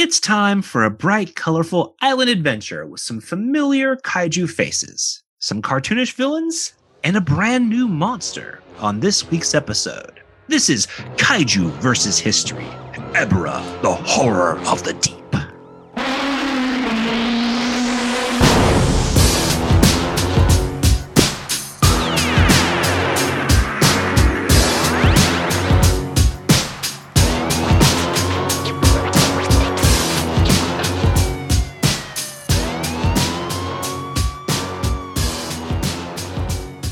It's time for a bright, colorful island adventure with some familiar kaiju faces, some cartoonish villains, and a brand new monster on this week's episode. This is Kaiju vs. History, Ebirah, the Horror of the Deep.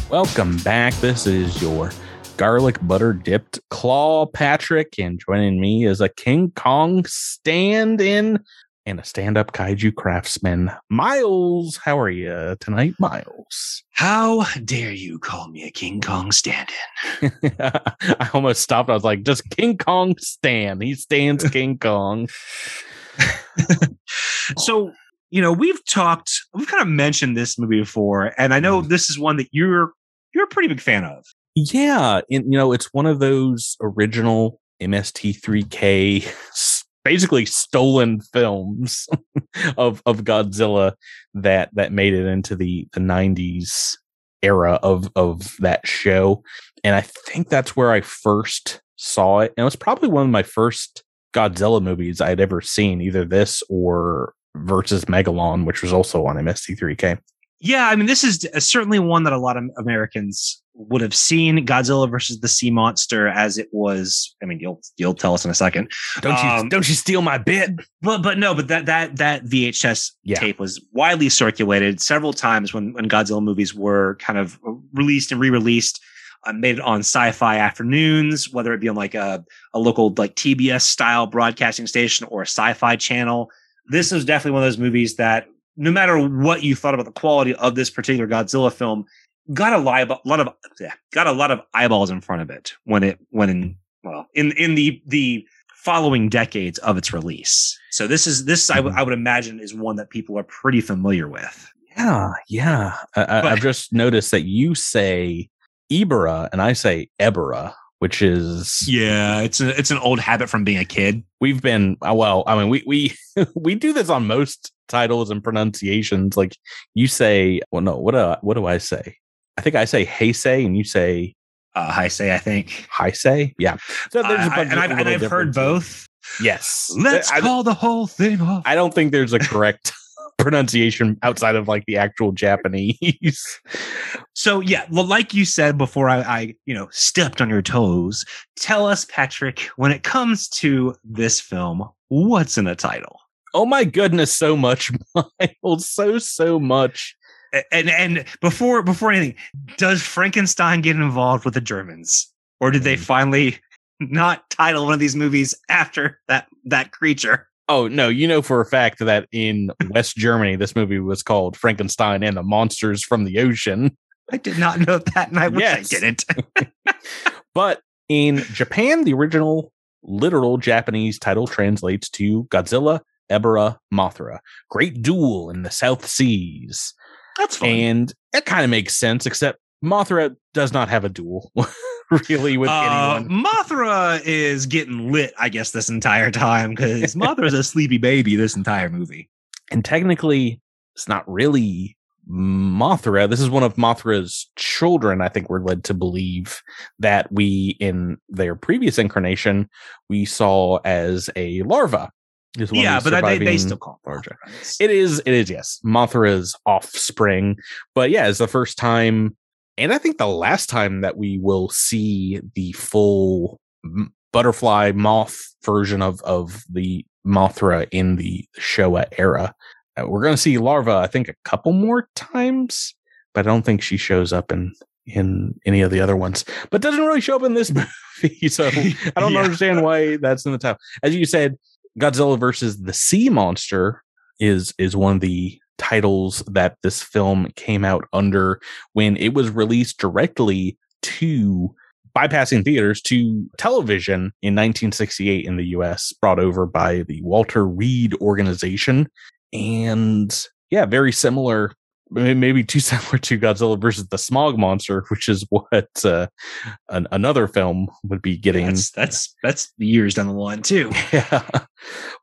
Welcome back. This is your garlic butter dipped Claw Patrick, and joining me is a King Kong stand-in and a stand-up kaiju craftsman, Miles. How are you tonight, Miles? How dare you call me a King Kong stand-in? I almost stopped. I was like, just King Kong stand. He stands King Kong. So, you know, we've kind of mentioned this movie before, and I know this is one that you're a pretty big fan of. Yeah. And, you know, it's one of those original MST3K basically stolen films of Godzilla that made it into the 90s era of that show. And I think that's where I first saw it. And it was probably one of my first Godzilla movies I'd ever seen, either this or Versus Megalon, which was also on MST3K. Yeah, I mean, this is certainly one that a lot of Americans would have seen, Godzilla versus the Sea Monster, as it was. I mean, you'll tell us in a second. Don't you steal my bit? But that VHS tape was widely circulated several times when Godzilla movies were kind of released and re-released. Made it on Sci-Fi afternoons, whether it be on like a local like TBS style broadcasting station or a Sci-Fi channel. This was definitely one of those movies that, no matter what you thought about the quality of this particular Godzilla film, got a lot of eyeballs in front of it when it went in, well, in the following decades of its release. So this I would imagine is one that people are pretty familiar with. Yeah. I've just noticed that you say Ebirah and I say Ebirah, which is, yeah, it's an old habit from being a kid. We've been, well, I mean, we we do this on most titles and pronunciations. Like, you say, well, no, what do I say? I think I say Heisei, and you say Heisei, I think. Heisei? Yeah. So there's I've heard both. Yes. Let's call the whole thing off. I don't think there's a correct pronunciation outside of like the actual Japanese. So yeah, well, like you said before, I stepped on your toes. Tell us, Patrick, when it comes to this film, what's in the title? Oh my goodness, so much, Miles, so much. And before anything, does Frankenstein get involved with the Germans, or did they finally not title one of these movies after that creature? Oh no, you know for a fact that in West Germany, this movie was called Frankenstein and the Monsters from the Ocean. I did not know that, and I wish I didn't. But in Japan, the original literal Japanese title translates to Godzilla, Ebirah, Mothra, Great Duel in the South Seas. That's fun. And it kind of makes sense, except Mothra does not have a duel really with anyone. Mothra is getting lit, I guess, this entire time, because Mothra is a sleepy baby this entire movie. And technically, it's not really Mothra. This is one of Mothra's children. I think we're led to believe that in their previous incarnation, we saw as a larva. Yeah, but they still call it Mothra. It is, yes, Mothra's offspring. But yeah, it's the first time, and I think the last time, that we will see the full butterfly moth version of the Mothra in the Showa era. We're going to see Larva, I think, a couple more times, but I don't think she shows up in any of the other ones, but doesn't really show up in this movie. So I don't understand why that's in the title. As you said, Godzilla versus the Sea Monster is one of the titles that this film came out under when it was released directly to, bypassing theaters, to television in 1968 in the US, brought over by the Walter Reed organization. And yeah, very similar maybe too similar to Godzilla versus the Smog Monster, which is what another film would be getting. Yeah, that's years down the line too. Yeah,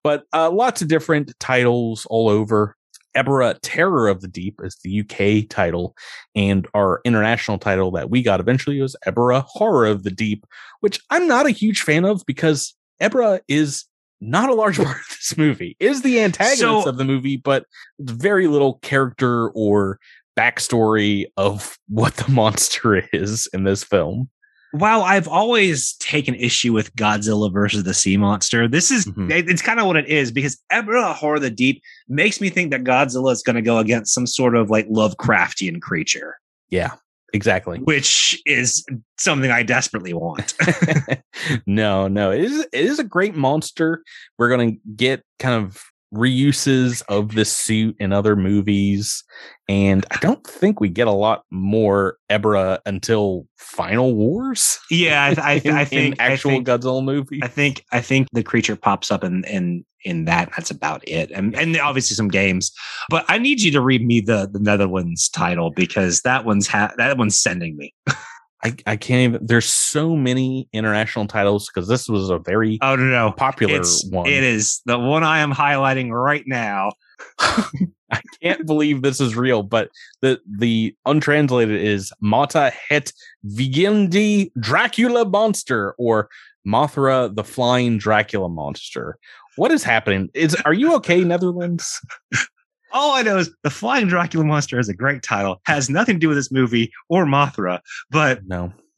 but lots of different titles all over. Ebera Terror of the Deep is the UK title, and our international title that we got eventually was Ebera Horror of the Deep, which I'm not a huge fan of because Ebera is not a large part of this movie. Is the antagonist of the movie, but very little character or backstory of what the monster is in this film. While I've always taken issue with Godzilla versus the Sea Monster, this is it's kind of what it is, because Ebera Horror of the Deep makes me think that Godzilla is going to go against some sort of like Lovecraftian creature. Yeah, exactly. Which is something I desperately want. No. It is a great monster. We're going to get kind of reuses of this suit in other movies, and I don't think we get a lot more Ebera until Final Wars. Yeah, I think Godzilla movie. I think the creature pops up in that. That's about it, and obviously some games. But I need you to read me the Netherlands title, because that one's sending me. I can't even. There's so many international titles because this was a very popular one. It is the one I am highlighting right now. I can't believe this is real, but the untranslated is Mata het Vigende Dracula Monster, or Mothra the Flying Dracula Monster. What is happening? Are you okay, Netherlands? All I know is the Flying Dracula Monster is a great title. Has nothing to do with this movie or Mothra, but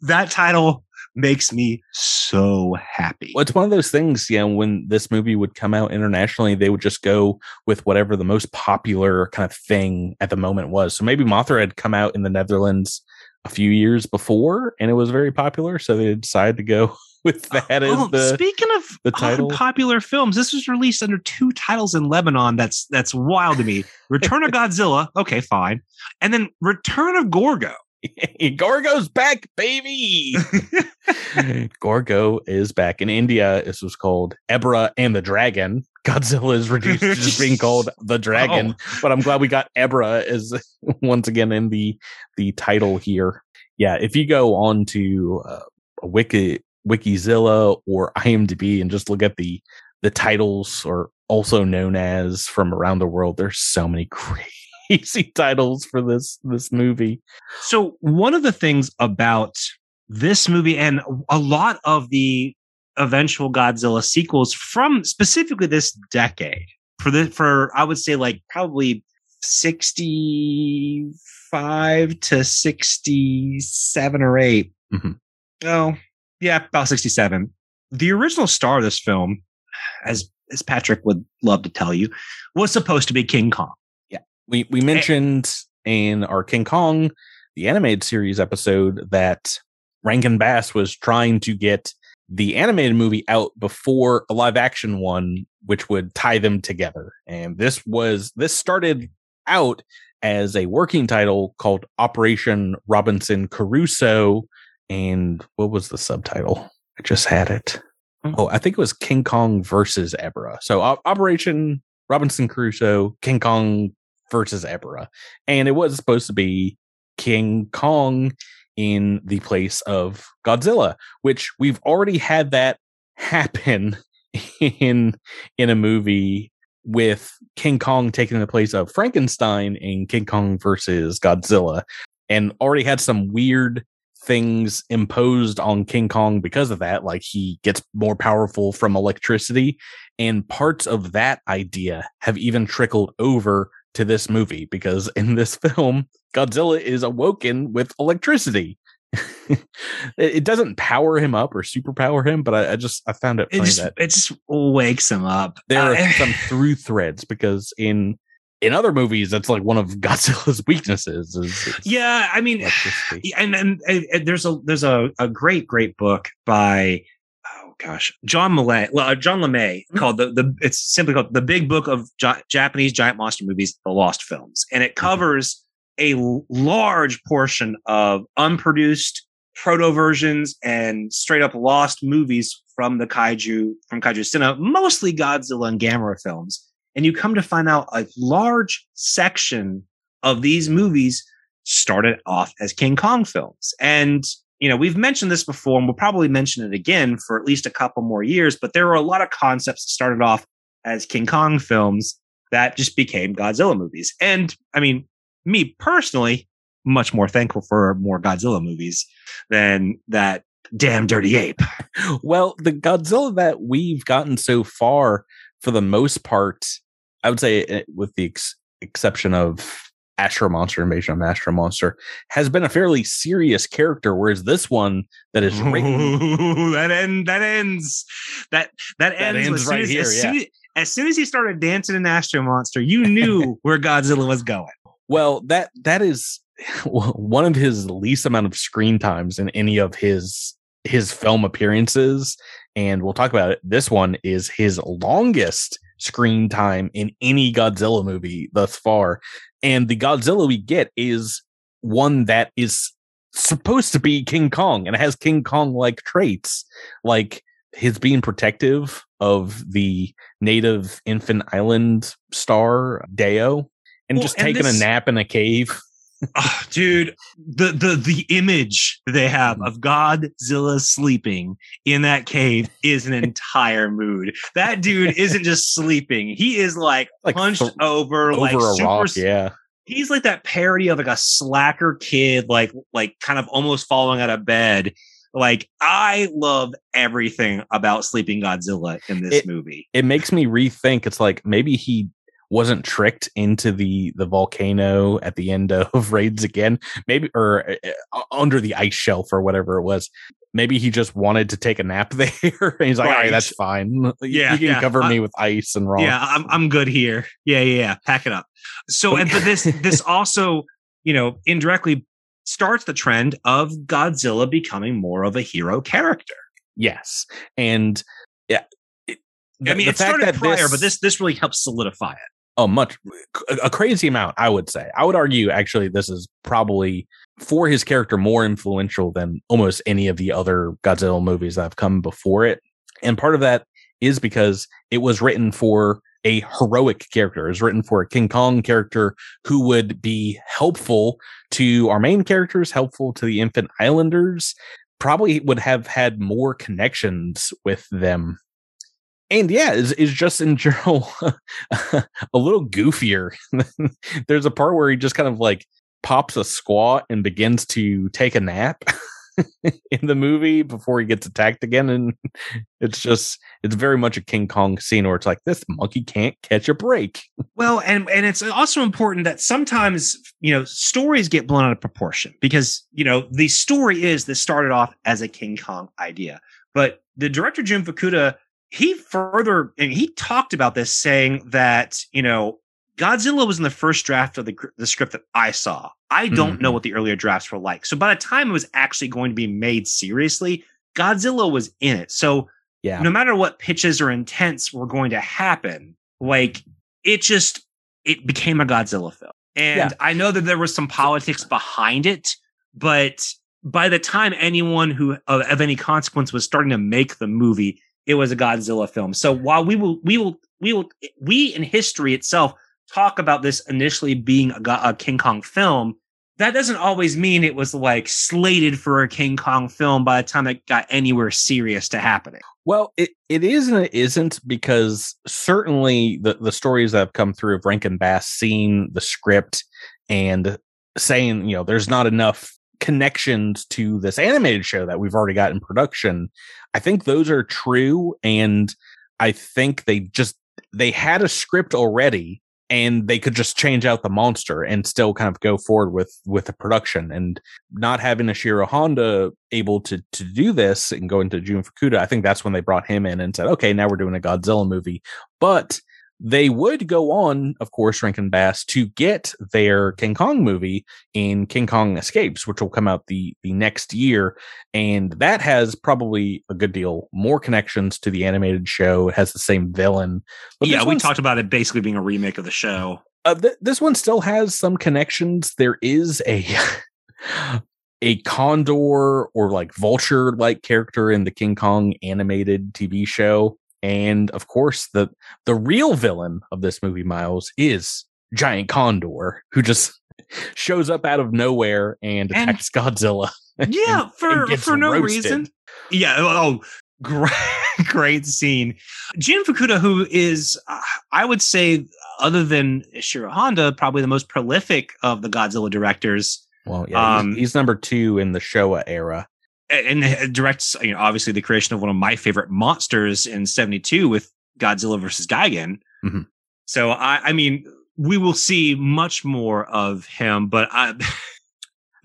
that title makes me so happy. Well, it's one of those things, when this movie would come out internationally, they would just go with whatever the most popular kind of thing at the moment was. So maybe Mothra had come out in the Netherlands a few years before, and it was very popular, so they decided to go with that as the speaking of the title. Popular films, this was released under two titles in Lebanon. That's wild to me. Return of Godzilla, okay, fine, and then Return of Gorgo. Gorgo's back, baby. Gorgo is back in India. This was called Ebera and the Dragon. Godzilla is reduced to just being called the Dragon, but I'm glad we got Ebera as once again in the title here. Yeah, if you go on to Wikizilla or IMDb and just look at the titles, or also known as, from around the world, there's so many crazy titles for this movie. So one of the things about this movie and a lot of the eventual Godzilla sequels from specifically this decade, for I would say like probably 65 to 67 or 8. Yeah, about 67. The original star of this film, as Patrick would love to tell you, was supposed to be King Kong. Yeah. We mentioned in our King Kong, the animated series episode, that Rankin Bass was trying to get the animated movie out before a live action one, which would tie them together. And this started out as a working title called Operation Robinson Crusoe. And what was the subtitle? I just had it. Oh, I think it was King Kong versus Ebera. So Operation Robinson Crusoe, King Kong versus Ebera. And it was supposed to be King Kong in the place of Godzilla, which we've already had that happen in a movie with King Kong taking the place of Frankenstein in King Kong versus Godzilla, and already had some weird things imposed on King Kong because of that, like he gets more powerful from electricity, and parts of that idea have even trickled over to this movie, because in this film Godzilla is awoken with electricity. It doesn't power him up or superpower him, but I found it funny that it just wakes him up. There are some through threads, because in other movies, that's like one of Godzilla's weaknesses. I mean, and there's a great book by John LeMay called it's simply called The Big Book of Japanese Giant Monster Movies, The Lost Films, and it covers a large portion of unproduced proto versions and straight up lost movies from the kaiju cinema, mostly Godzilla and Gamera films. And you come to find out a large section of these movies started off as King Kong films. And, you know, we've mentioned this before, and we'll probably mention it again for at least a couple more years, but there were a lot of concepts that started off as King Kong films that just became Godzilla movies. And I mean, me personally, much more thankful for more Godzilla movies than that damn Dirty Ape. Well, the Godzilla that we've gotten so far, for the most part, I would say, with the exception of Astro Monster, Invasion of Astro Monster, has been a fairly serious character, whereas this one that is that ends right here. As soon as he started dancing in Astro Monster, you knew where Godzilla was going. Well, that is one of his least amount of screen times in any of his film appearances, and we'll talk about it. This one is his longest screen time in any Godzilla movie thus far, and the Godzilla we get is one that is supposed to be King Kong, and it has King Kong like traits, like his being protective of the native infant island star Deo, and taking a nap in a cave. Oh, dude, the image they have of Godzilla sleeping in that cave is an entire mood. That dude isn't just sleeping. He is like hunched over like a super rock, yeah. He's like that parody of like a slacker kid, like kind of almost falling out of bed. Like, I love everything about Sleeping Godzilla in this movie. It makes me rethink. It's like maybe he wasn't tricked into the volcano at the end of Raids Again, maybe, or under the ice shelf or whatever it was. Maybe he just wanted to take a nap there, and he's like, "All right, that's fine. Yeah, you can cover me with ice and rock. Yeah, I'm good here. Yeah. Pack it up." So, but this also, you know, indirectly starts the trend of Godzilla becoming more of a hero character. Yes, and yeah, it started prior, but this really helps solidify it. Oh, a crazy amount, I would say. I would argue, actually, this is probably, for his character, more influential than almost any of the other Godzilla movies that have come before it. And part of that is because it was written for a heroic character. It was written for a King Kong character who would be helpful to our main characters, helpful to the infant islanders, probably would have had more connections with them. And yeah, is just in general a little goofier. There's a part where he just kind of like pops a squat and begins to take a nap in the movie before he gets attacked again. And it's very much a King Kong scene where it's like, this monkey can't catch a break. Well, and it's also important that sometimes, you know, stories get blown out of proportion because, you know, the story is this started off as a King Kong idea, but the director, Jun Fukuda, he talked about this, saying that, you know, Godzilla was in the first draft of the script that I saw. I don't know what the earlier drafts were like. So by the time it was actually going to be made seriously, Godzilla was in it. So yeah, no matter what pitches or intents were going to happen, like it became a Godzilla film. And yeah, I know that there was some politics behind it, but by the time anyone who of any consequence was starting to make the movie, it was a Godzilla film. So while we in history itself talk about this initially being a King Kong film, that doesn't always mean it was like slated for a King Kong film by the time it got anywhere serious to happening. Well, it is and it isn't, because certainly the stories that have come through of Rankin Bass seeing the script and saying, you know, there's not enough connections to this animated show that we've already got in production. I think those are true, and I think they had a script already, and they could just change out the monster and still kind of go forward with the production. And not having Ishiro Honda able to do this and go into Jun Fukuda, I think that's when they brought him in and said, okay, now we're doing a Godzilla movie. But they would go on, of course, Rankin Bass, to get their King Kong movie in King Kong Escapes, which will come out the next year. And that has probably a good deal more connections to the animated show. It has the same villain. But yeah, we talked about it basically being a remake of the show. This one still has some connections. There is a condor or like vulture-like character in the King Kong animated TV show. And of course, the real villain of this movie, Miles, is Giant Condor, who just shows up out of nowhere and attacks Godzilla. Yeah, for no reason. Yeah. Oh, great scene. Jin Fukuda, who is, I would say, other than Ishiro Honda, probably the most prolific of the Godzilla directors. Well, yeah, he's number 2 in the Showa era. And directs, you know, obviously the creation of one of my favorite monsters in 1972 with Godzilla versus Gigan. Mm-hmm. So, I mean, we will see much more of him, but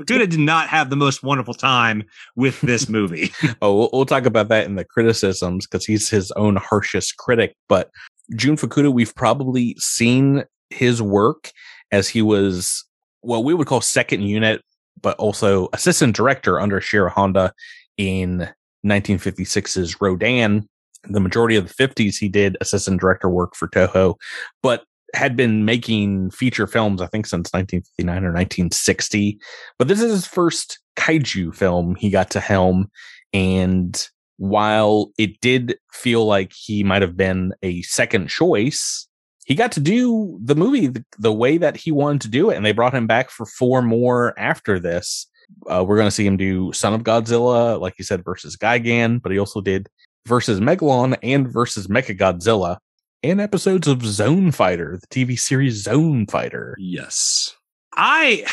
Duda did not have the most wonderful time with this movie. We'll talk about that in the criticisms because he's his own harshest critic. But Jun Fukuda, we've probably seen his work as he was what we would call second unit, but also assistant director under Shiro Honda in 1956's Rodan. The majority of the 1950s, he did assistant director work for Toho, but had been making feature films, I think, since 1959 or 1960. But this is his first kaiju film he got to helm. And while it did feel like he might have been a second choice, he got to do the movie the way that he wanted to do it. And they brought him back for 4 more after this. We're going to see him do Son of Godzilla, like you said, versus Gigan, but he also did versus Megalon and versus Mechagodzilla. And episodes of Zone Fighter, the TV series Zone Fighter. Yes. I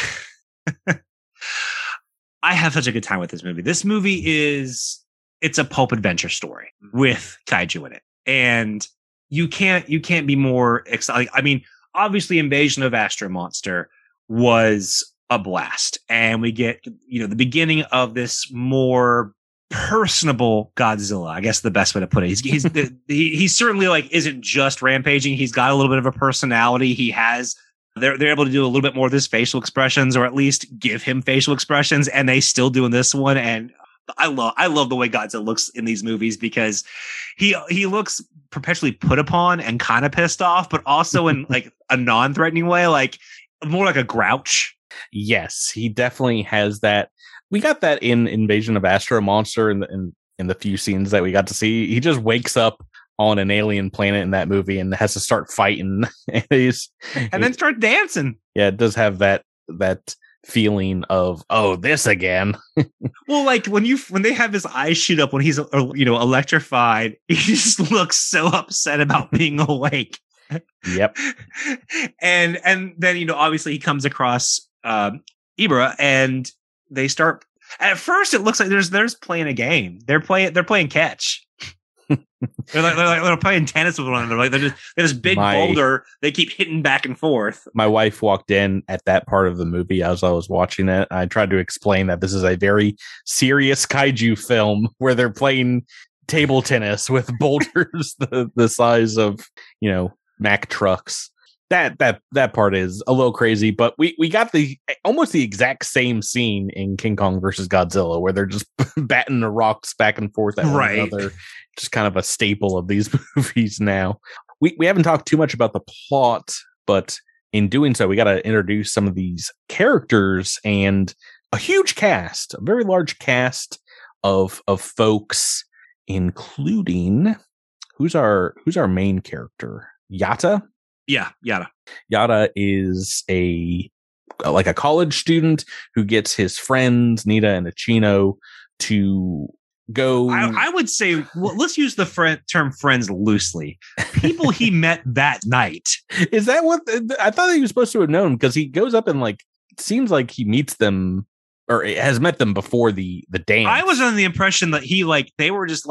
have such a good time with this movie. This movie it's a pulp adventure story with kaiju in it. And you can't be more excited. I mean, obviously Invasion of Astro Monster was a blast. And we get, you know, the beginning of this more personable Godzilla, I guess the best way to put it. He's certainly like isn't just rampaging. He's got a little bit of a personality. He has they're able to do a little bit more of his facial expressions, or at least give him facial expressions, and they still do in this one. And I love the way Godzilla looks in these movies, because he looks perpetually put upon and kind of pissed off, but also in like a non-threatening way, like more like a grouch. Yes, he definitely has that. We got that in Invasion of Astro Monster in the few scenes that we got to see. He just wakes up on an alien planet in that movie and has to start fighting and then start dancing. Yeah, it does have that feeling of, oh, this again. Well, like when they have his eyes shoot up when he's electrified, he just looks so upset about being awake. Yep. And then obviously he comes across Ibra, and they start. At first, it looks like there's playing a game. They're playing catch. they're playing tennis with one another. Like they're this big boulder. They keep hitting back and forth. My wife walked in at that part of the movie as I was watching it. I tried to explain that this is a very serious kaiju film where they're playing table tennis with boulders the size of Mack trucks. That part is a little crazy, but we got the almost the exact same scene in King Kong versus Godzilla, where they're just batting the rocks back and forth at one another. Just kind of a staple of these movies now. We haven't talked too much about the plot, but in doing so, we got to introduce some of these characters and a huge cast, a very large cast of folks, including who's our main character, Yatta. Yeah, Yatta. Yatta is a college student who gets his friends, Nita and Ichino, to go. I would say, let's use the term friends loosely. People he met that night. Is that what? I thought he was supposed to have known, because he goes up and it seems like he meets them, or has met them before the dance. I was under the impression that they were just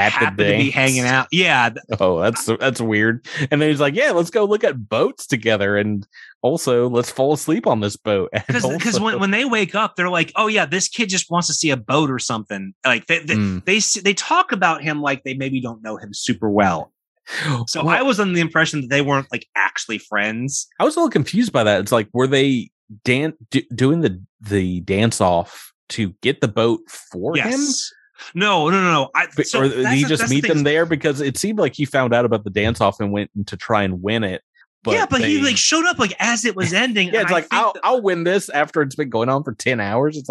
happened to be hanging out. Yeah. Oh, that's weird. And then he's like, yeah, let's go look at boats together. And also, let's fall asleep on this boat. Because when they wake up, they're like, oh, yeah, this kid just wants to see a boat or something. Like they talk about him like they maybe don't know him super well. So I was under the impression that they weren't actually friends. I was a little confused by that. It's were they doing the dance off to get the boat for him? No. Or did he just meet them there? Because it seemed like he found out about the dance off and went to try and win it. But yeah, but he showed up as it was ending. Yeah, it's I'll win this after it's been going on for 10 hours. It's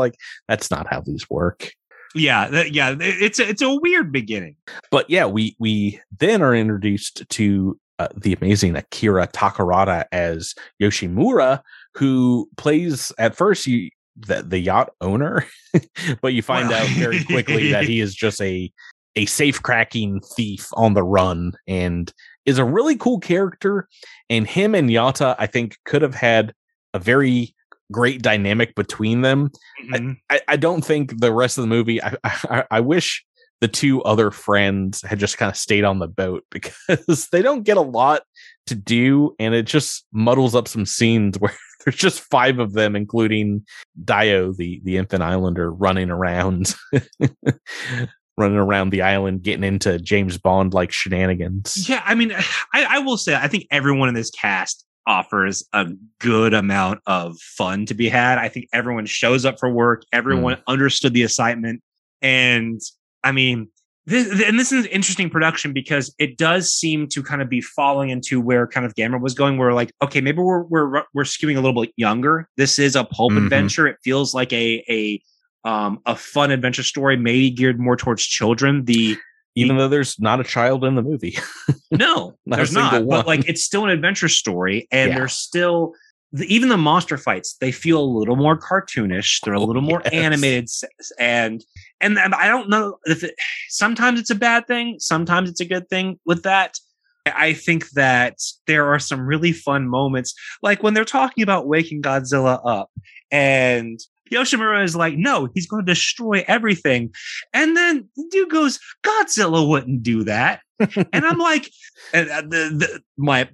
that's not how these work. Yeah, it's a weird beginning. But yeah, we then are introduced to the amazing Akira Takarada as Yoshimura, who plays at first the yacht owner, but you find out very quickly that he is just a safe-cracking thief on the run, and is a really cool character. And him and Yatta, I think, could have had a very great dynamic between them. Mm-hmm. I don't think the rest of the movie, I wish the two other friends had just kind of stayed on the boat, because they don't get a lot to do, and it just muddles up some scenes where there's just five of them, including Dio, the infant islander, running around the island, getting into James Bond like shenanigans. Yeah, I mean, I will say, I think everyone in this cast offers a good amount of fun to be had. I think everyone shows up for work. Everyone understood the assignment. And I mean, this is an interesting production, because it does seem to kind of be falling into where kind of Gamera was going, where like, okay, maybe we're skewing a little bit younger. This is a pulp adventure. It feels like a fun adventure story, maybe geared more towards children. Even though there's not a child in the movie. No, there's not. One. But like, it's still an adventure story, and there's still even the monster fights. They feel a little more cartoonish. They're a little more animated, and I don't know if sometimes it's a bad thing, sometimes it's a good thing with that. I think that there are some really fun moments, like when they're talking about waking Godzilla up, and Yoshimura is like, no, he's going to destroy everything. And then the dude goes, Godzilla wouldn't do that. And I'm like,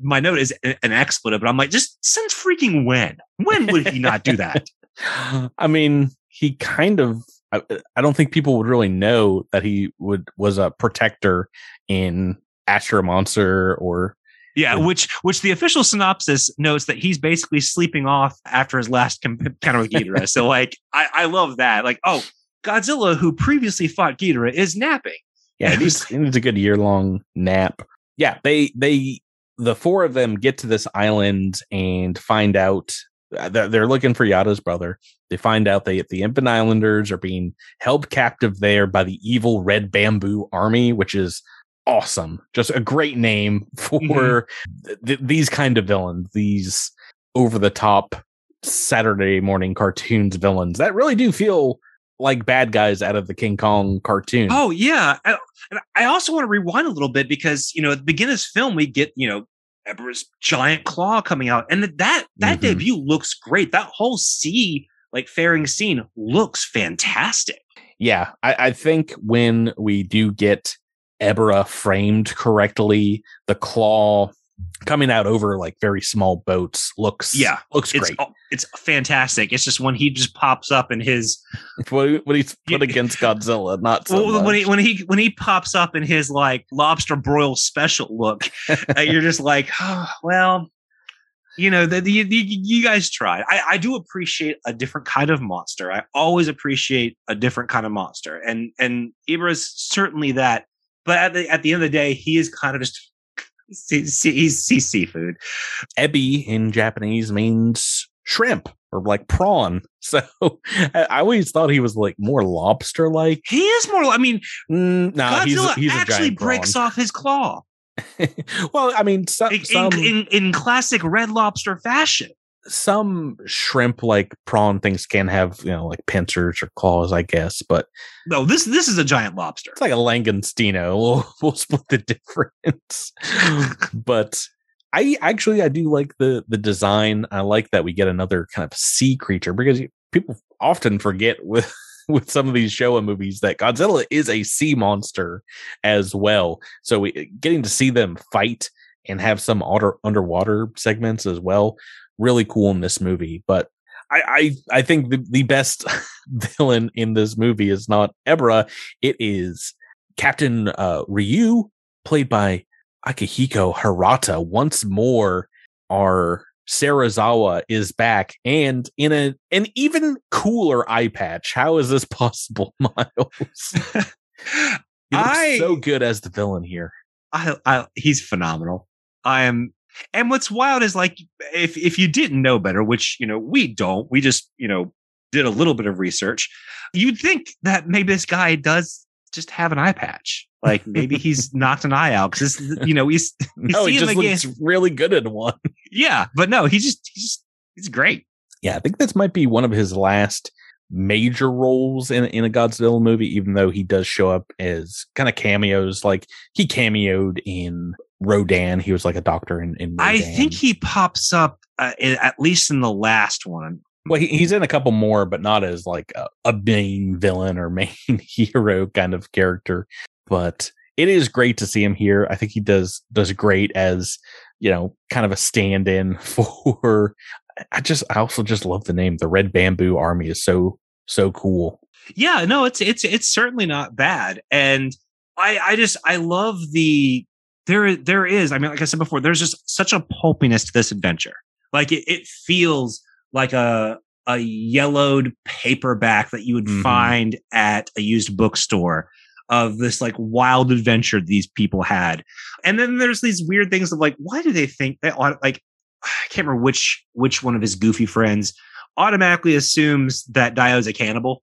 my note is an expletive, but I'm like, just since freaking when would he not do that? I mean, he kind of, I don't think people would really know that he was a protector in Astro Monster or. Yeah, which the official synopsis notes that he's basically sleeping off after his last encounter with Ghidorah. So, like, I love that. Like, oh, Godzilla, who previously fought Ghidorah, is napping. Yeah, he needs a good year-long nap. Yeah, the four of them get to this island and find out that they're looking for Yatta's brother. They find out the infant islanders are being held captive there by the evil Red Bamboo Army, which is awesome. Just a great name for these kind of villains, these over-the-top Saturday morning cartoons villains that really do feel like bad guys out of the King Kong cartoon. Oh, yeah. I also want to rewind a little bit, because, you know, at the beginning of this film, we get, you know, Ebra's giant claw coming out, and that debut looks great. That whole fairing scene looks fantastic. Yeah. I think when we do get Ebra framed correctly, the claw coming out over like very small boats looks great. It's fantastic. It's just when he just pops up in his when he's put against Godzilla, not so much. when he pops up in his like lobster broil special look, you're just like, oh, well, you know, you guys tried. I do appreciate a different kind of monster. I always appreciate a different kind of monster, and Ebra's certainly that. But at the end of the day, he is kind of just he's seafood. Ebi in Japanese means shrimp or like prawn. So I always thought he was like more lobster like. He is more. I mean, Godzilla he's actually breaks off his claw. Well, I mean, some in classic Red Lobster fashion. Some shrimp like prawn things can have, you know, like pincers or claws, I guess, but no, this is a giant lobster. It's like a Langostino. We'll split the difference. But I do like the design. I like that we get another kind of sea creature, because people often forget with some of these Showa movies that Godzilla is a sea monster as well. So getting to see them fight and have some underwater segments as well. Really cool in this movie, but I think the best villain in this movie is not Ebra. It is Captain Ryu, played by Akihiko Hirata. Once more, our Serizawa is back, and in an even cooler eye patch. How is this possible, Miles? He looks so good as the villain here. He's phenomenal. I am. And what's wild is, like, if you didn't know better, which, you know, we don't, we just, you know, did a little bit of research, you'd think that maybe this guy does just have an eye patch. Like, maybe he's knocked an eye out, because, you know, he's, no, he just looks really good in one. Yeah. But no, he's great. Yeah, I think this might be one of his last major roles in a Godzilla movie, even though he does show up as kind of cameos. Like, he cameoed in Rodan. He was like a doctor in Rodan. I think he pops up at least in the last one. Well, he's in a couple more, but not as like a main villain or main hero kind of character. But it is great to see him here. I think he does great as, you know, kind of a stand-in for... I also just love the name. The Red Bamboo Army is so cool. Yeah, no, it's certainly not bad. And I love the... There is, I mean, like I said before, there's just such a pulpiness to this adventure. Like, it feels like a yellowed paperback that you would find at a used bookstore of this like wild adventure these people had. And then there's these weird things of like, why do they think that, like, I can't remember which one of his goofy friends automatically assumes that Dio's a cannibal.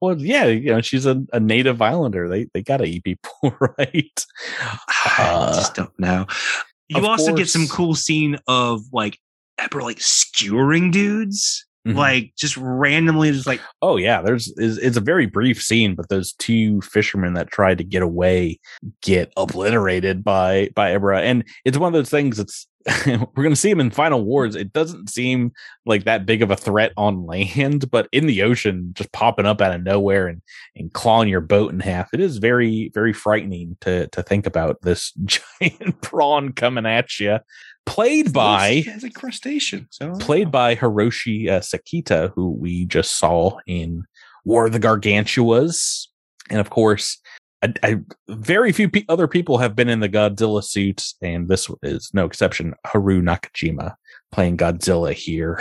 Well, yeah, you know, she's a native islander. They gotta eat people, right? I just don't know. You also get some cool scene of like Eber like skewering dudes, like just randomly, just like, oh yeah, it's a very brief scene, but those two fishermen that tried to get away get obliterated by Eber, and it's one of those things. It's we're going to see him in Final Wars. It doesn't seem like that big of a threat on land, but in the ocean, just popping up out of nowhere and clawing your boat in half. It is very, very frightening to think about this giant prawn coming at you. Played by Hiroshi Sakita, who we just saw in War of the Gargantuas. And of course, very few other people have been in the Godzilla suits, and this is no exception. Haru Nakajima playing Godzilla here.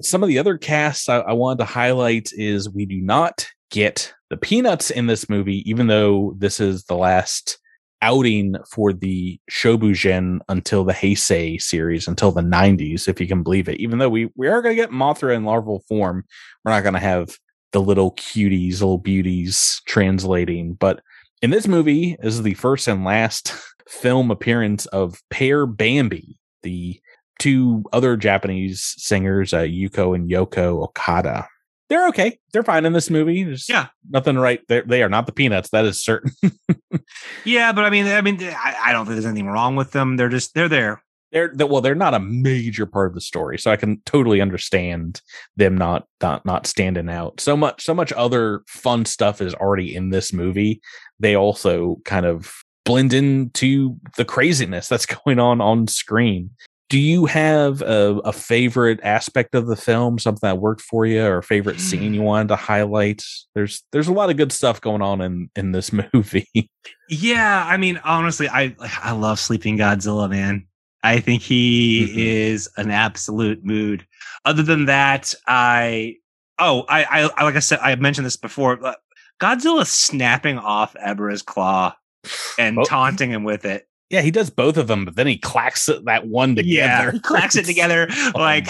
Some of the other casts I wanted to highlight is we do not get the Peanuts in this movie, even though this is the last outing for the Shobujin until the Heisei series, until the 90s, if you can believe it. Even though we are going to get Mothra in larval form, we're not going to have the little cuties, little beauties translating. But in this movie, this is the first and last film appearance of Pair Bambi, the two other Japanese singers, Yuko and Yoko Okada. They're okay. They're fine in this movie. There's nothing right. They are not the Peanuts. That is certain. Yeah, but I mean, I don't think there's anything wrong with them. They're just, they're there. They're not a major part of the story, so I can totally understand them not standing out. So much other fun stuff is already in this movie. They also kind of blend into the craziness that's going on screen. Do you have a favorite aspect of the film, something that worked for you, or a favorite scene you wanted to highlight? There's a lot of good stuff going on in this movie. Yeah, I mean, honestly, I love Sleeping Godzilla, man. I think he is an absolute mood. Other than that, I like I said, I mentioned this before, but Godzilla snapping off Ebera's claw and taunting him with it. Yeah, he does both of them, but then he clacks that one together. Yeah, he clacks it together. Like,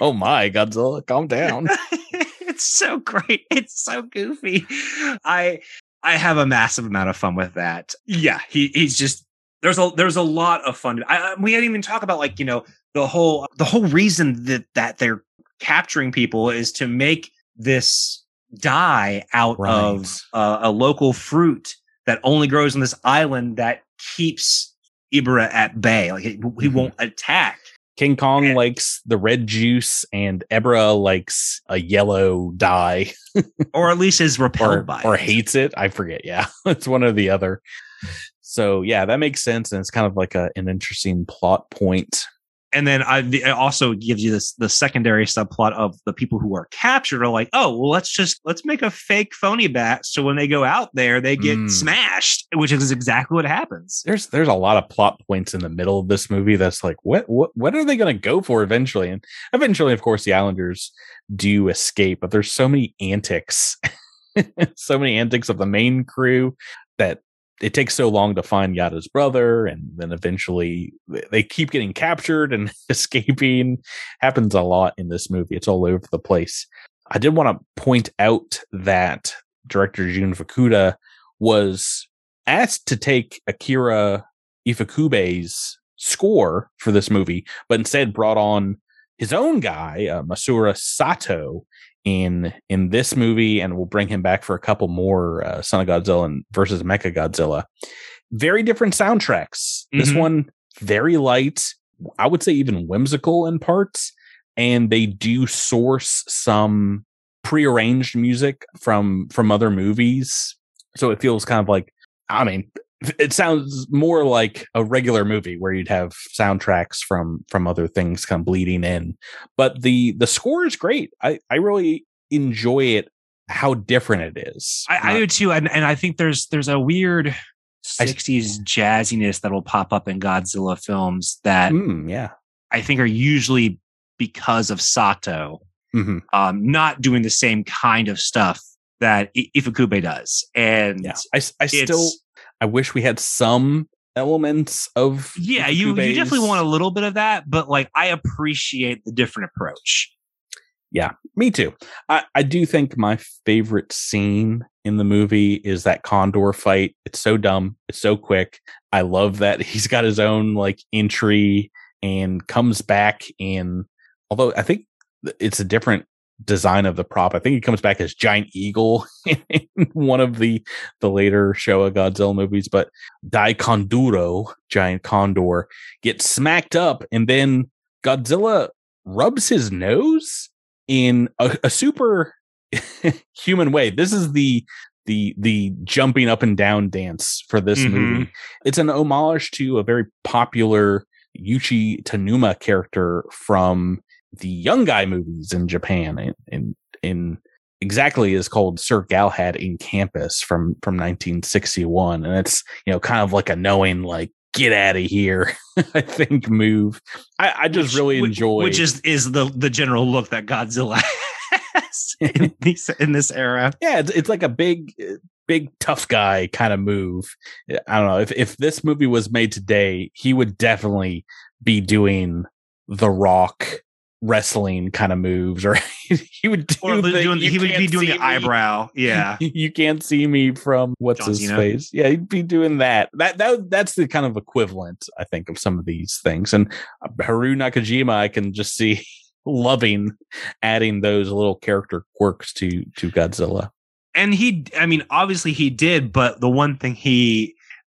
oh my, Godzilla, calm down. It's so great. It's so goofy. I have a massive amount of fun with that. Yeah, he's just... There's a lot of fun. We didn't even talk about, like, you know, the whole reason that they're capturing people is to make this dye out of a local fruit that only grows on this island that keeps Ibra at bay. Like, he won't attack. King Kong likes the red juice, and Ebra likes a yellow dye. Or at least is repelled by it. Or hates it. I forget. Yeah, it's one or the other. So yeah, that makes sense, and it's kind of like an interesting plot point. And then it also gives you the secondary subplot of the people who are captured are like, oh well, let's make a fake phony bat, so when they go out there, they get smashed, which is exactly what happens. There's a lot of plot points in the middle of this movie that's like, what are they going to go for eventually? And eventually, of course, the Islanders do escape, but there's so many antics, of the main crew that. It takes so long to find Yada's brother, and then eventually they keep getting captured and escaping. Happens a lot in this movie. It's all over the place. I did want to point out that director Jun Fukuda was asked to take Akira Ifakube's score for this movie, but instead brought on his own guy, Masura Sato, in this movie, and we'll bring him back for a couple more Son of Godzilla and versus Mechagodzilla. Very different soundtracks. Mm-hmm. This one, very light. I would say even whimsical in parts. And they do source some prearranged music from other movies. So it feels kind of like, I mean, it sounds more like a regular movie where you'd have soundtracks from other things kind of bleeding in. But the score is great. I really enjoy it, how different it is. I do too. And I think there's a weird 60s jazziness that will pop up in Godzilla films that I think are usually because of Sato not doing the same kind of stuff that Ifukube does. And I wish we had some elements of you definitely want a little bit of that, but like I appreciate the different approach. Yeah, me too. I do think my favorite scene in the movie is that condor fight. It's so dumb. It's so quick. I love that he's got his own like entry and comes back in, although I think it's a different design of the prop. I think he comes back as Giant Eagle in one of the later Showa Godzilla movies, but Daikonduro, Giant Condor, gets smacked up and then Godzilla rubs his nose in a super human way. This is the jumping up and down dance for this movie. It's an homage to a very popular Yuichi Tanuma character from the Young Guy movies in Japan, and exactly is called Sir Galahad in Campus from 1961, and it's, you know, kind of like a knowing like, get out of here, I think, move. I just really enjoy. Which is the general look that Godzilla has in this era. Yeah, it's like a big tough guy kind of move. I don't know. If this movie was made today, he would definitely be doing The Rock wrestling kind of moves, or he would be doing the eyebrow. Yeah, you can't see me from what's John his Cena. Face. Yeah, he'd be doing that's the kind of equivalent, I think, of some of these things. And Haru Nakajima, I can just see loving adding those little character quirks to Godzilla. And obviously he did, but the one thing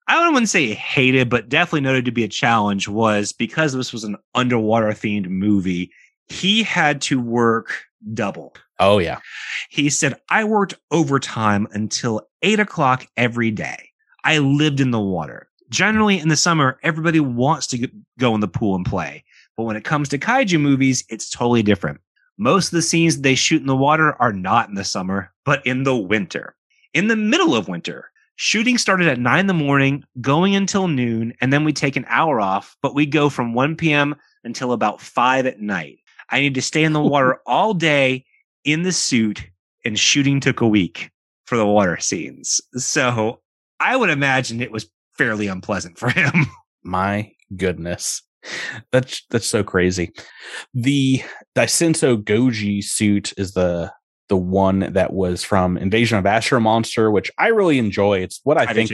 I don't want to say hated, but definitely noted to be a challenge, was because this was an underwater themed movie, he had to work double. Oh, yeah. He said, I worked overtime until 8 o'clock every day. I lived in the water. Generally, in the summer, everybody wants to go in the pool and play. But when it comes to kaiju movies, it's totally different. Most of the scenes they shoot in the water are not in the summer, but in the winter. In the middle of winter, shooting started at 9 in the morning, going until noon, and then we take an hour off, but we go from 1 p.m. until about 5 at night. I need to stay in the water all day in the suit, and shooting took a week for the water scenes. So I would imagine it was fairly unpleasant for him. My goodness. That's so crazy. The Daisenso Goji suit is the one that was from Invasion of Astro Monster, which I really enjoy. It's what I think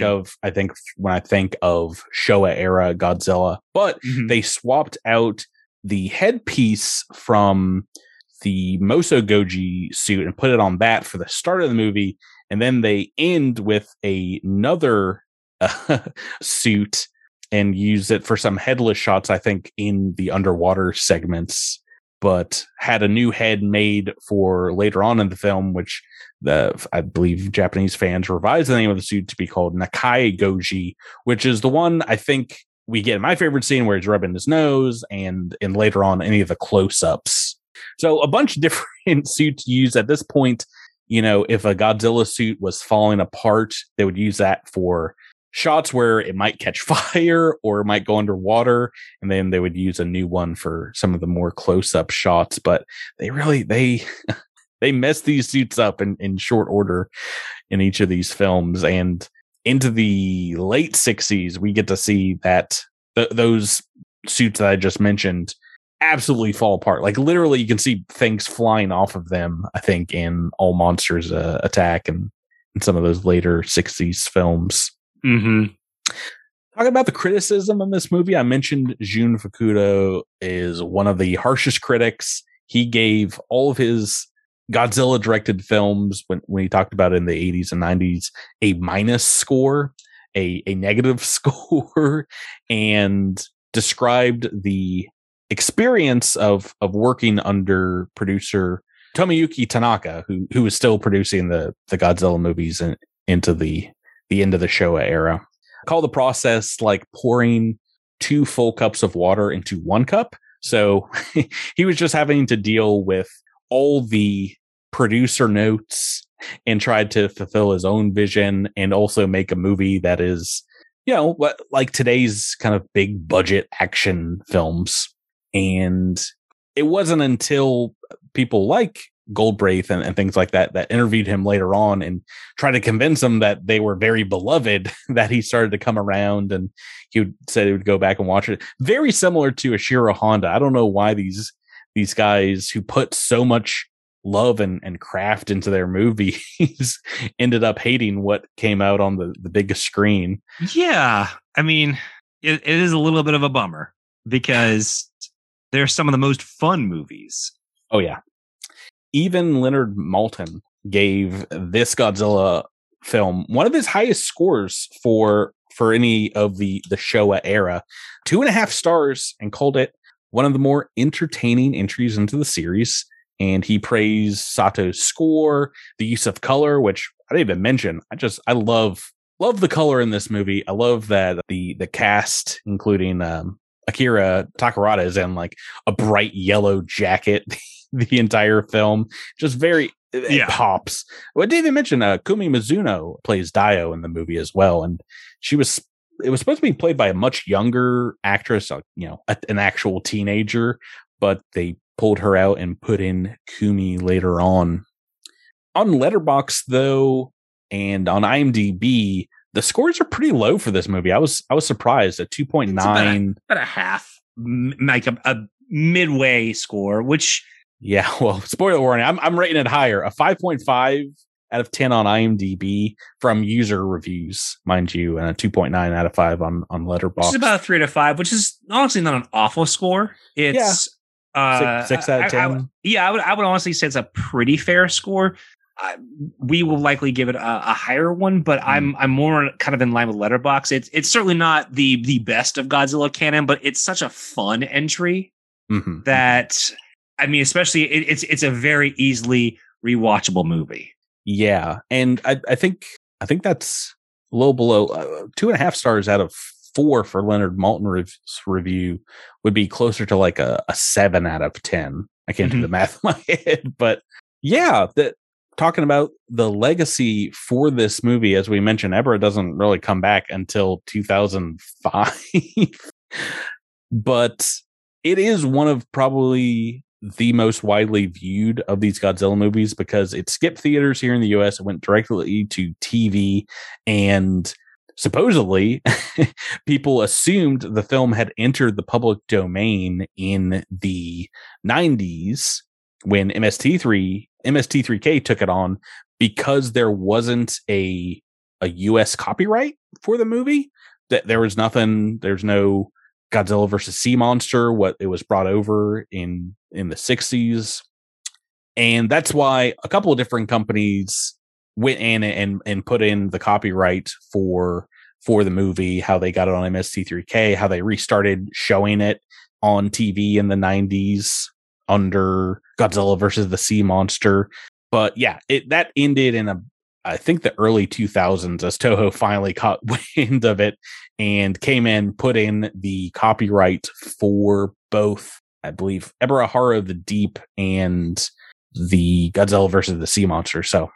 when I think of Showa era Godzilla, but they swapped out the headpiece from the Moso Goji suit and put it on that for the start of the movie. And then they end with another suit and use it for some headless shots, I think, in the underwater segments, but had a new head made for later on in the film, which I believe Japanese fans revised the name of the suit to be called Nakai Goji, which is the one I think we get in my favorite scene where he's rubbing his nose, and later on any of the close-ups. So a bunch of different suits used at this point. You know, if a Godzilla suit was falling apart, they would use that for shots where it might catch fire or it might go underwater, and then they would use a new one for some of the more close-up shots. But they really they messed these suits up in short order in each of these films, and into the late 60s, we get to see that those suits that I just mentioned absolutely fall apart. Like, literally, you can see things flying off of them, I think, in All Monsters Attack and some of those later 60s films. Talking about the criticism in this movie, I mentioned Jun Fukuda is one of the harshest critics. He gave all of his Godzilla-directed films, when he talked about it in the 80s and 90s, a minus score, a negative score, and described the experience of working under producer Tomoyuki Tanaka, who is still producing the Godzilla movies into the end of the Showa era. Call the process like pouring 2 full cups of water into 1 cup. So he was just having to deal with all the producer notes and tried to fulfill his own vision and also make a movie that is, you know, like today's kind of big budget action films. And it wasn't until people like Goldbraith and things like that interviewed him later on and tried to convince him that they were very beloved that he started to come around, and he would say he would go back and watch it. Very similar to Ashiro Honda. I don't know why these guys who put so much love and craft into their movies ended up hating what came out on the biggest screen. Yeah. I mean, it is a little bit of a bummer because they're some of the most fun movies. Oh, yeah. Even Leonard Maltin gave this Godzilla film one of his highest scores for any of the Showa era, 2.5 stars, and called it one of the more entertaining entries into the series. And he praised Sato's score, the use of color, which I didn't even mention. I love the color in this movie. I love that the cast, including Akira Takarada, is in like a bright yellow jacket the entire film. Just very, it pops. Well, I didn't even mention Kumi Mizuno plays Dayo in the movie as well, and it was supposed to be played by a much younger actress, you know, an actual teenager, but they pulled her out and put in Kumi later on. On Letterboxd, though, and on IMDb, the scores are pretty low for this movie. I was surprised at 2.9, about a half, like a midway score, which. Yeah, well, spoiler warning, I'm rating it higher, a 5.5 out of 10 on IMDb from user reviews, mind you, and a 2.9 out of 5 on Letterboxd. It's about a 3 to 5, which is honestly not an awful score. It's 6 out of 10. I would honestly say it's a pretty fair score. We will likely give it a higher one, but I'm more kind of in line with Letterboxd. It's certainly not the best of Godzilla canon, but it's such a fun entry that. I mean, especially it's a very easily rewatchable movie. Yeah, and I think that's a little below 2.5 stars out of 4 for Leonard Maltin's review would be closer to like a 7 out of 10. I can't do the math in my head, but yeah, that talking about the legacy for this movie, as we mentioned, Ebra doesn't really come back until 2005, but it is one of probably the most widely viewed of these Godzilla movies because it skipped theaters here in the US. It went directly to TV, and supposedly people assumed the film had entered the public domain in the 90s when MST3K took it on because there wasn't a US copyright for the movie. That there was nothing, there's no Godzilla versus Sea Monster, what it was brought over in the 60s. And that's why a couple of different companies went in and put in the copyright for the movie, how they got it on MST3K, how they restarted showing it on TV in the 90s under Godzilla versus the Sea Monster. But yeah, that ended in I think the early 2000s as Toho finally caught wind of it and came in, put in the copyright for both, I believe, Eberahara the Deep and the Godzilla versus the Sea Monster. So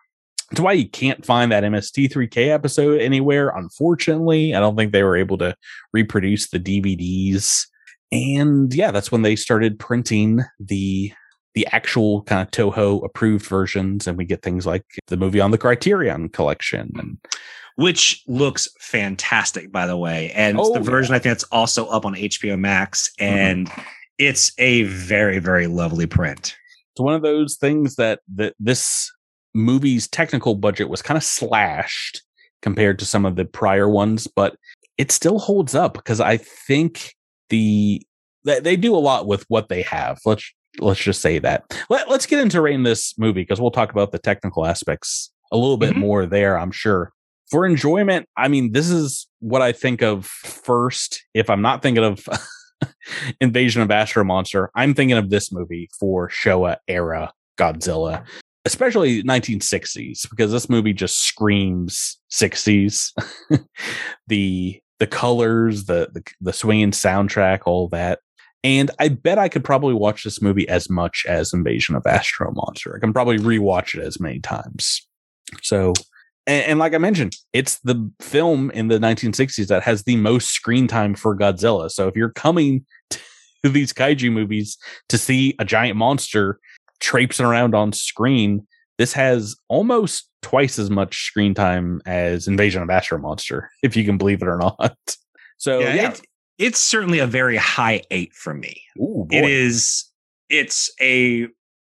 that's why you can't find that MST3K episode anywhere. Unfortunately, I don't think they were able to reproduce the DVDs. And yeah, that's when they started printing the actual kind of Toho approved versions, and we get things like the movie on the Criterion Collection, and which looks fantastic, by the way. And it's the version I think that's also up on HBO Max, and it's a very, very lovely print. It's one of those things that this movie's technical budget was kind of slashed compared to some of the prior ones, but it still holds up because I think they do a lot with what they have. Let's just say that. Let's get into Rain this movie because we'll talk about the technical aspects a little bit more there, I'm sure. For enjoyment, I mean, this is what I think of first. If I'm not thinking of Invasion of Astro Monster, I'm thinking of this movie for Showa era Godzilla, especially 1960s, because this movie just screams 60s. The colors, the swinging soundtrack, all that. And I bet I could probably watch this movie as much as Invasion of Astro Monster. I can probably rewatch it as many times. So, and like I mentioned, it's the film in the 1960s that has the most screen time for Godzilla. So if you're coming to these kaiju movies to see a giant monster traipsing around on screen, this has almost twice as much screen time as Invasion of Astro Monster, if you can believe it or not. So yeah. It's certainly a very high 8 for me. Ooh, it is. It's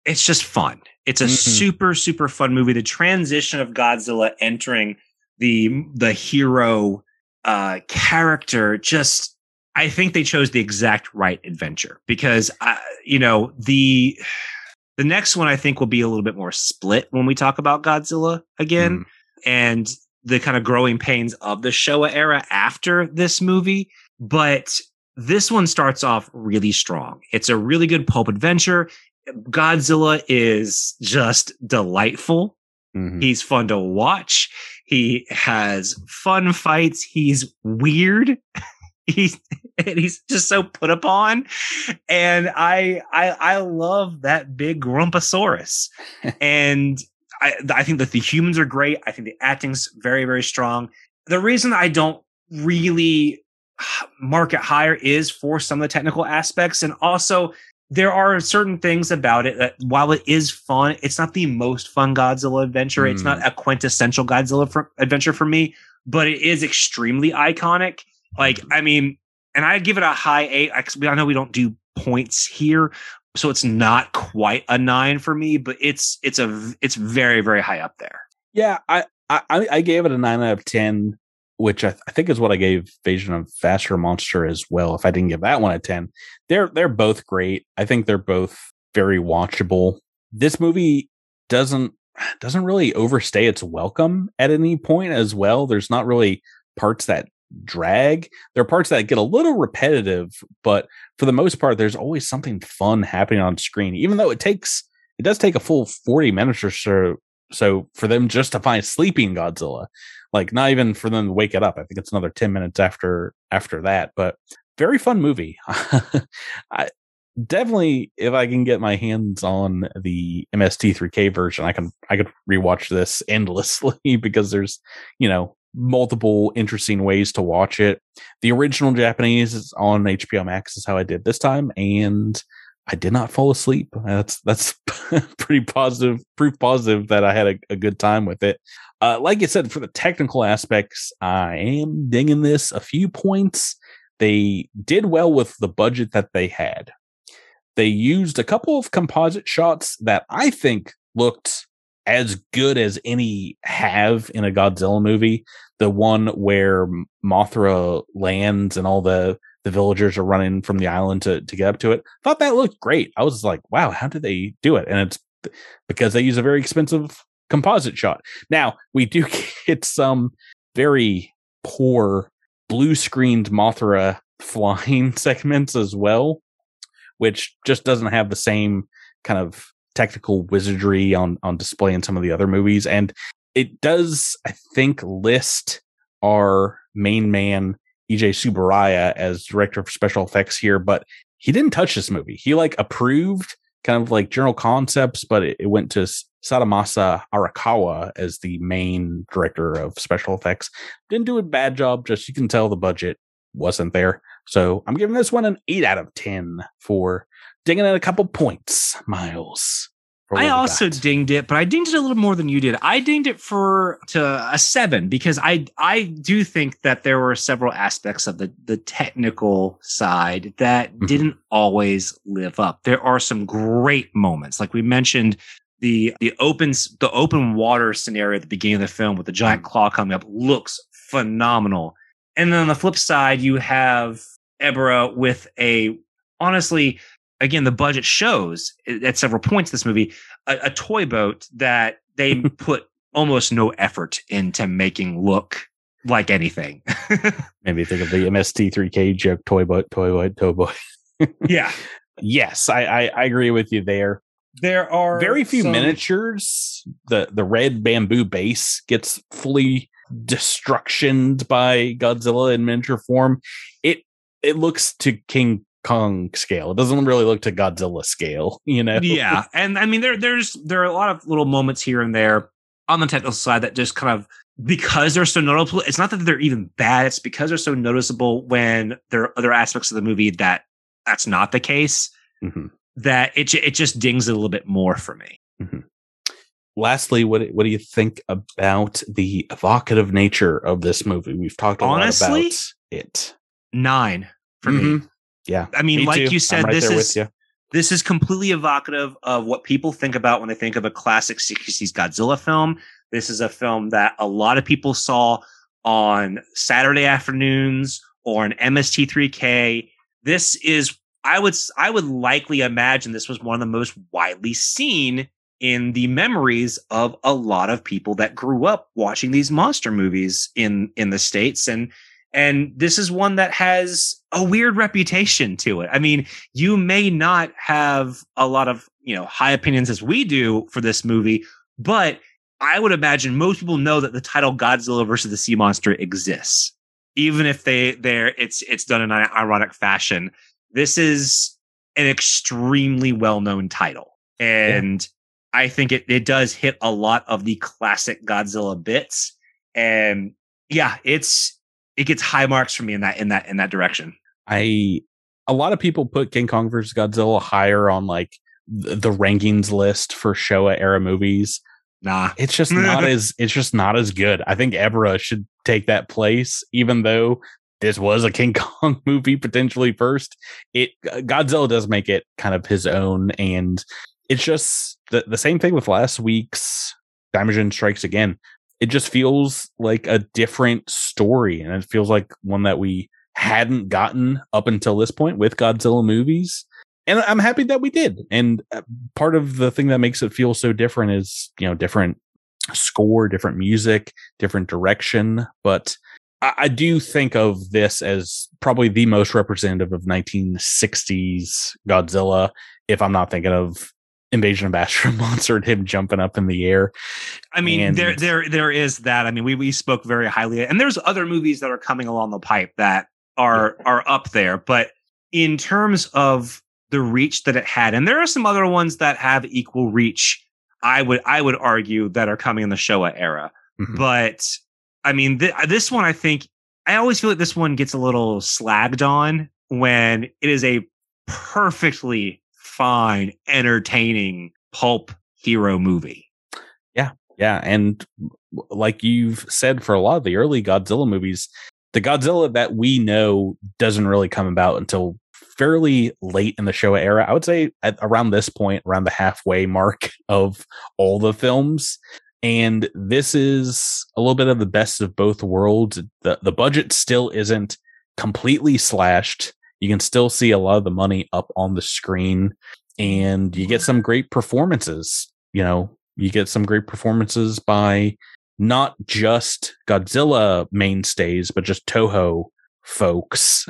just fun. It's a super, super fun movie. The transition of Godzilla entering the hero character, just, I think they chose the exact right adventure because, the next one I think will be a little bit more split when we talk about Godzilla again and the kind of growing pains of the Showa era after this movie. But this one starts off really strong. It's a really good pulp adventure. Godzilla is just delightful. He's fun to watch. He has fun fights. He's weird. He's just so put upon. And I love that big Grumposaurus. And I think that the humans are great. I think the acting's very, very strong. The reason I don't really mark it higher is for some of the technical aspects. And also there are certain things about it that while it is fun, it's not the most fun Godzilla adventure. It's not a quintessential Godzilla adventure for me, but it is extremely iconic. Like, I mean, and I give it a high 8. I know we don't do points here, so it's not quite a 9 for me, but it's very, very high up there. Yeah. I gave it a 9 out of 10. Which I think is what I gave Invasion of Astro Monster as well. If I didn't give that one a 10, they're both great. I think they're both very watchable. This movie doesn't really overstay its welcome at any point as well. There's not really parts that drag. There are parts that get a little repetitive, but for the most part, there's always something fun happening on screen. Even though it does take a full 40 minutes or so for them just to find sleeping Godzilla. Like, not even for them to wake it up. I think it's another 10 minutes after that, but very fun movie. I definitely, if I can get my hands on the MST3K version, I could rewatch this endlessly because there's, multiple interesting ways to watch it. The original Japanese is on HBO Max is how I did this time. And I did not fall asleep. That's pretty proof positive that I had a good time with it. Like you said, for the technical aspects, I am dinging this a few points. They did well with the budget that they had. They used a couple of composite shots that I think looked as good as any have in a Godzilla movie. The one where Mothra lands and all the villagers are running from the island to get up to it. Thought that looked great. I was like, wow, how did they do it? And it's because they use a very expensive composite shot. Now we do get some very poor blue screened Mothra flying segments as well, which just doesn't have the same kind of technical wizardry on display in some of the other movies. And it does, I think, list our main man, E.J. Tsuburaya, as director of special effects here, but he didn't touch this movie. He approved kind of general concepts, but it went to Sadamasa Arakawa as the main director of special effects. Didn't do a bad job, just you can tell the budget wasn't there. So I'm giving this one an 8 out of 10 for dinging it a couple points, Miles. I also dinged it, but I dinged it a little more than you did. I dinged it to a 7 because I do think that there were several aspects of the technical side that didn't always live up. There are some great moments. Like we mentioned, the open water scenario at the beginning of the film with the giant claw coming up looks phenomenal. And then on the flip side, you have Ebra with a, honestly, again, the budget shows at several points in this movie, a toy boat that they put almost no effort into making look like anything. Maybe think of the MST3K joke, toy boat, toy boat, toy boat. Yeah. Yes, I agree with you there. There are very few miniatures. The red bamboo base gets fully destructioned by Godzilla in miniature form. It looks to King Kong scale. It doesn't really look to Godzilla scale, you know? Yeah, and I mean, there are a lot of little moments here and there on the technical side that just kind of, because they're so noticeable, it's not that they're even bad, it's because they're so noticeable when there are other aspects of the movie that's not the case, mm-hmm. that it just dings it a little bit more for me. Mm-hmm. Lastly, what do you think about the evocative nature of this movie? We've talked a lot about it. 9 for mm-hmm. me. Yeah. I mean, me like too. You said, this is completely evocative of what people think about when they think of a classic 60s Godzilla film. This is a film that a lot of people saw on Saturday afternoons or an MST3K. This is, I would likely imagine this was one of the most widely seen in the memories of a lot of people that grew up watching these monster movies in the States. And this is one that has a weird reputation to it. I mean, you may not have a lot of, high opinions as we do for this movie, but I would imagine most people know that the title Godzilla versus the Sea Monster exists, even if it's done in an ironic fashion. This is an extremely well-known title, and yeah. I think it does hit a lot of the classic Godzilla bits, and yeah, it gets high marks for me in that direction. A lot of people put King Kong vs. Godzilla higher on like the rankings list for Showa era movies. Nah, it's just not as good. I think Ebra should take that place, even though this was a King Kong movie potentially first. Godzilla does make it kind of his own, and it's just the same thing with last week's Daimajin Strikes Again. It just feels like a different story, and it feels like one that we hadn't gotten up until this point with Godzilla movies. And I'm happy that we did. And part of the thing that makes it feel so different is, different score, different music, different direction. But I do think of this as probably the most representative of 1960s Godzilla, if I'm not thinking of Invasion of Astro Monster and him jumping up in the air. I mean, and there is that. I mean, we spoke very highly. And there's other movies that are coming along the pipe that are up there. But in terms of the reach that it had, and there are some other ones that have equal reach, I would argue, that are coming in the Showa era. Mm-hmm. But I mean, this one, I think, I always feel like this one gets a little slagged on, when it is a perfectly fine, entertaining pulp hero movie. Yeah. Yeah. And like you've said, for a lot of the early Godzilla movies, the Godzilla that we know doesn't really come about until fairly late in the Showa era. I would say at around this point, around the halfway mark of all the films. And this is a little bit of the best of both worlds. The budget still isn't completely slashed. You can still see a lot of the money up on the screen, and you get some great performances. You get some great performances by not just Godzilla mainstays, but just Toho folks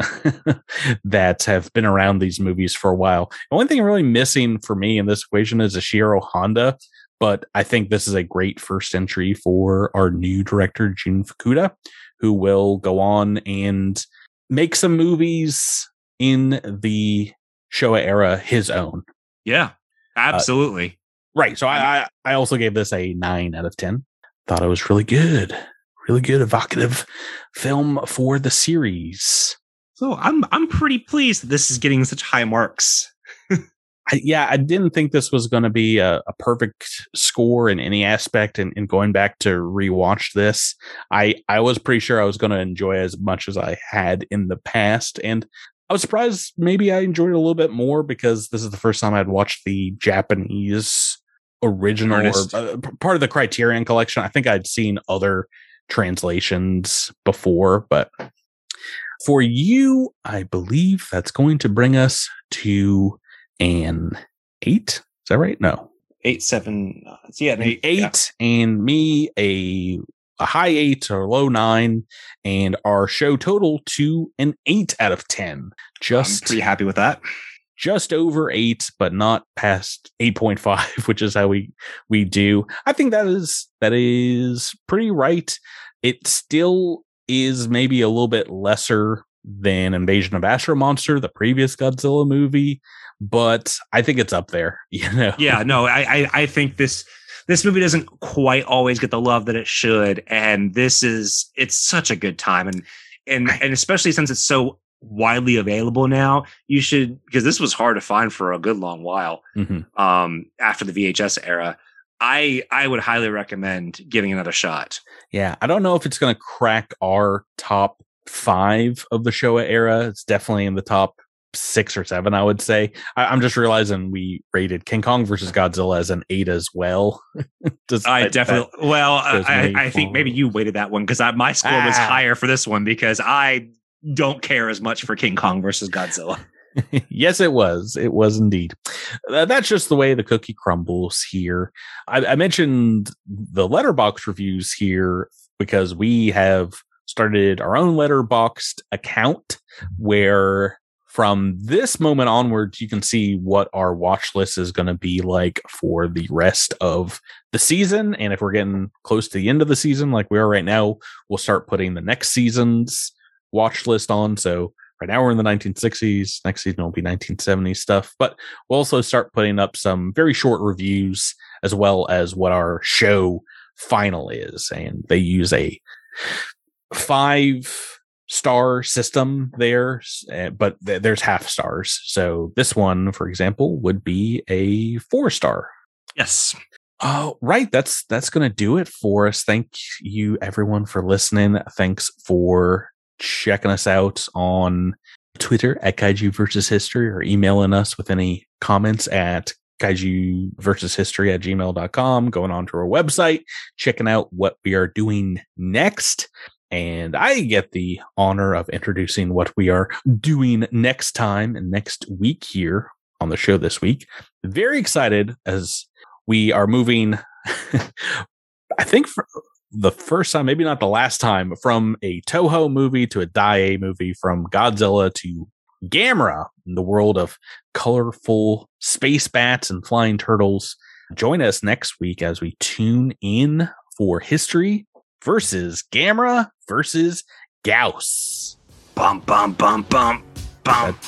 that have been around these movies for a while. The only thing really missing for me in this equation is Ishiro Honda, but I think this is a great first entry for our new director, Jun Fukuda, who will go on and make some movies in the Showa era his own. Yeah, absolutely. Right. So I also gave this a 9 out of 10. Thought it was really good. Really good evocative film for the series. So I'm pretty pleased that this is getting such high marks. I didn't think this was going to be a perfect score in any aspect. And going back to rewatch this, I was pretty sure I was going to enjoy it as much as I had in the past. And I was surprised maybe I enjoyed it a little bit more, because this is the first time I'd watched the Japanese original artist, or part of the Criterion Collection. I think I'd seen other translations before, but For you, I believe that's going to bring us to an 8. Is that right? No. 8, 7. Yeah, an 8, yeah. And me a high 8 or low 9, and our show total to an 8 out of 10. I'm pretty happy with that. Just over 8, but not past 8.5, which is how we do. I think that is pretty right. It still is maybe a little bit lesser than Invasion of Astro Monster, the previous Godzilla movie, but I think it's up there. You know? Yeah, no, I think this movie doesn't quite always get the love that it should, and it's such a good time, and especially since it's so widely available now, you should, because this was hard to find for a good long while. Mm-hmm. After the VHS era, I would highly recommend giving another shot. Yeah, I don't know if it's going to crack our top 5 of the Showa era. It's definitely in the top 6 or 7, I would say. I'm just realizing we rated King Kong versus Godzilla as an 8 as well. I think maybe you weighted that one, because my score was higher for this one, because I don't care as much for King Kong versus Godzilla. Yes, it was. It was indeed. That's just the way the cookie crumbles here. I mentioned the Letterboxd reviews here because we have started our own Letterboxd account, where from this moment onwards, you can see what our watch list is going to be like for the rest of the season. And if we're getting close to the end of the season, like we are right now, we'll start putting the next season's watch list on. So right now we're in the 1960s. Next season will be 1970s stuff, but we'll also start putting up some very short reviews as well as what our show final is. And they use a 5-star system there, but there's half stars. So this one, for example, would be a 4-star. Yes. Oh, right. That's going to do it for us. Thank you everyone for listening. Thanks for checking us out on Twitter at Kaiju Versus History, or emailing us with any comments at kaijuversushistory@gmail.com, going on to our website, checking out what we are doing next. And I get the honor of introducing what we are doing next time and next week here on the show this week. Very excited, as we are moving, I think, for the first time, maybe not the last time, from a Toho movie to a Daiei movie, from Godzilla to Gamera, in the world of colorful space bats and flying turtles. Join us next week as we tune in for History versus Gamera versus Gauss. Bum, bum, bum, bum, bum.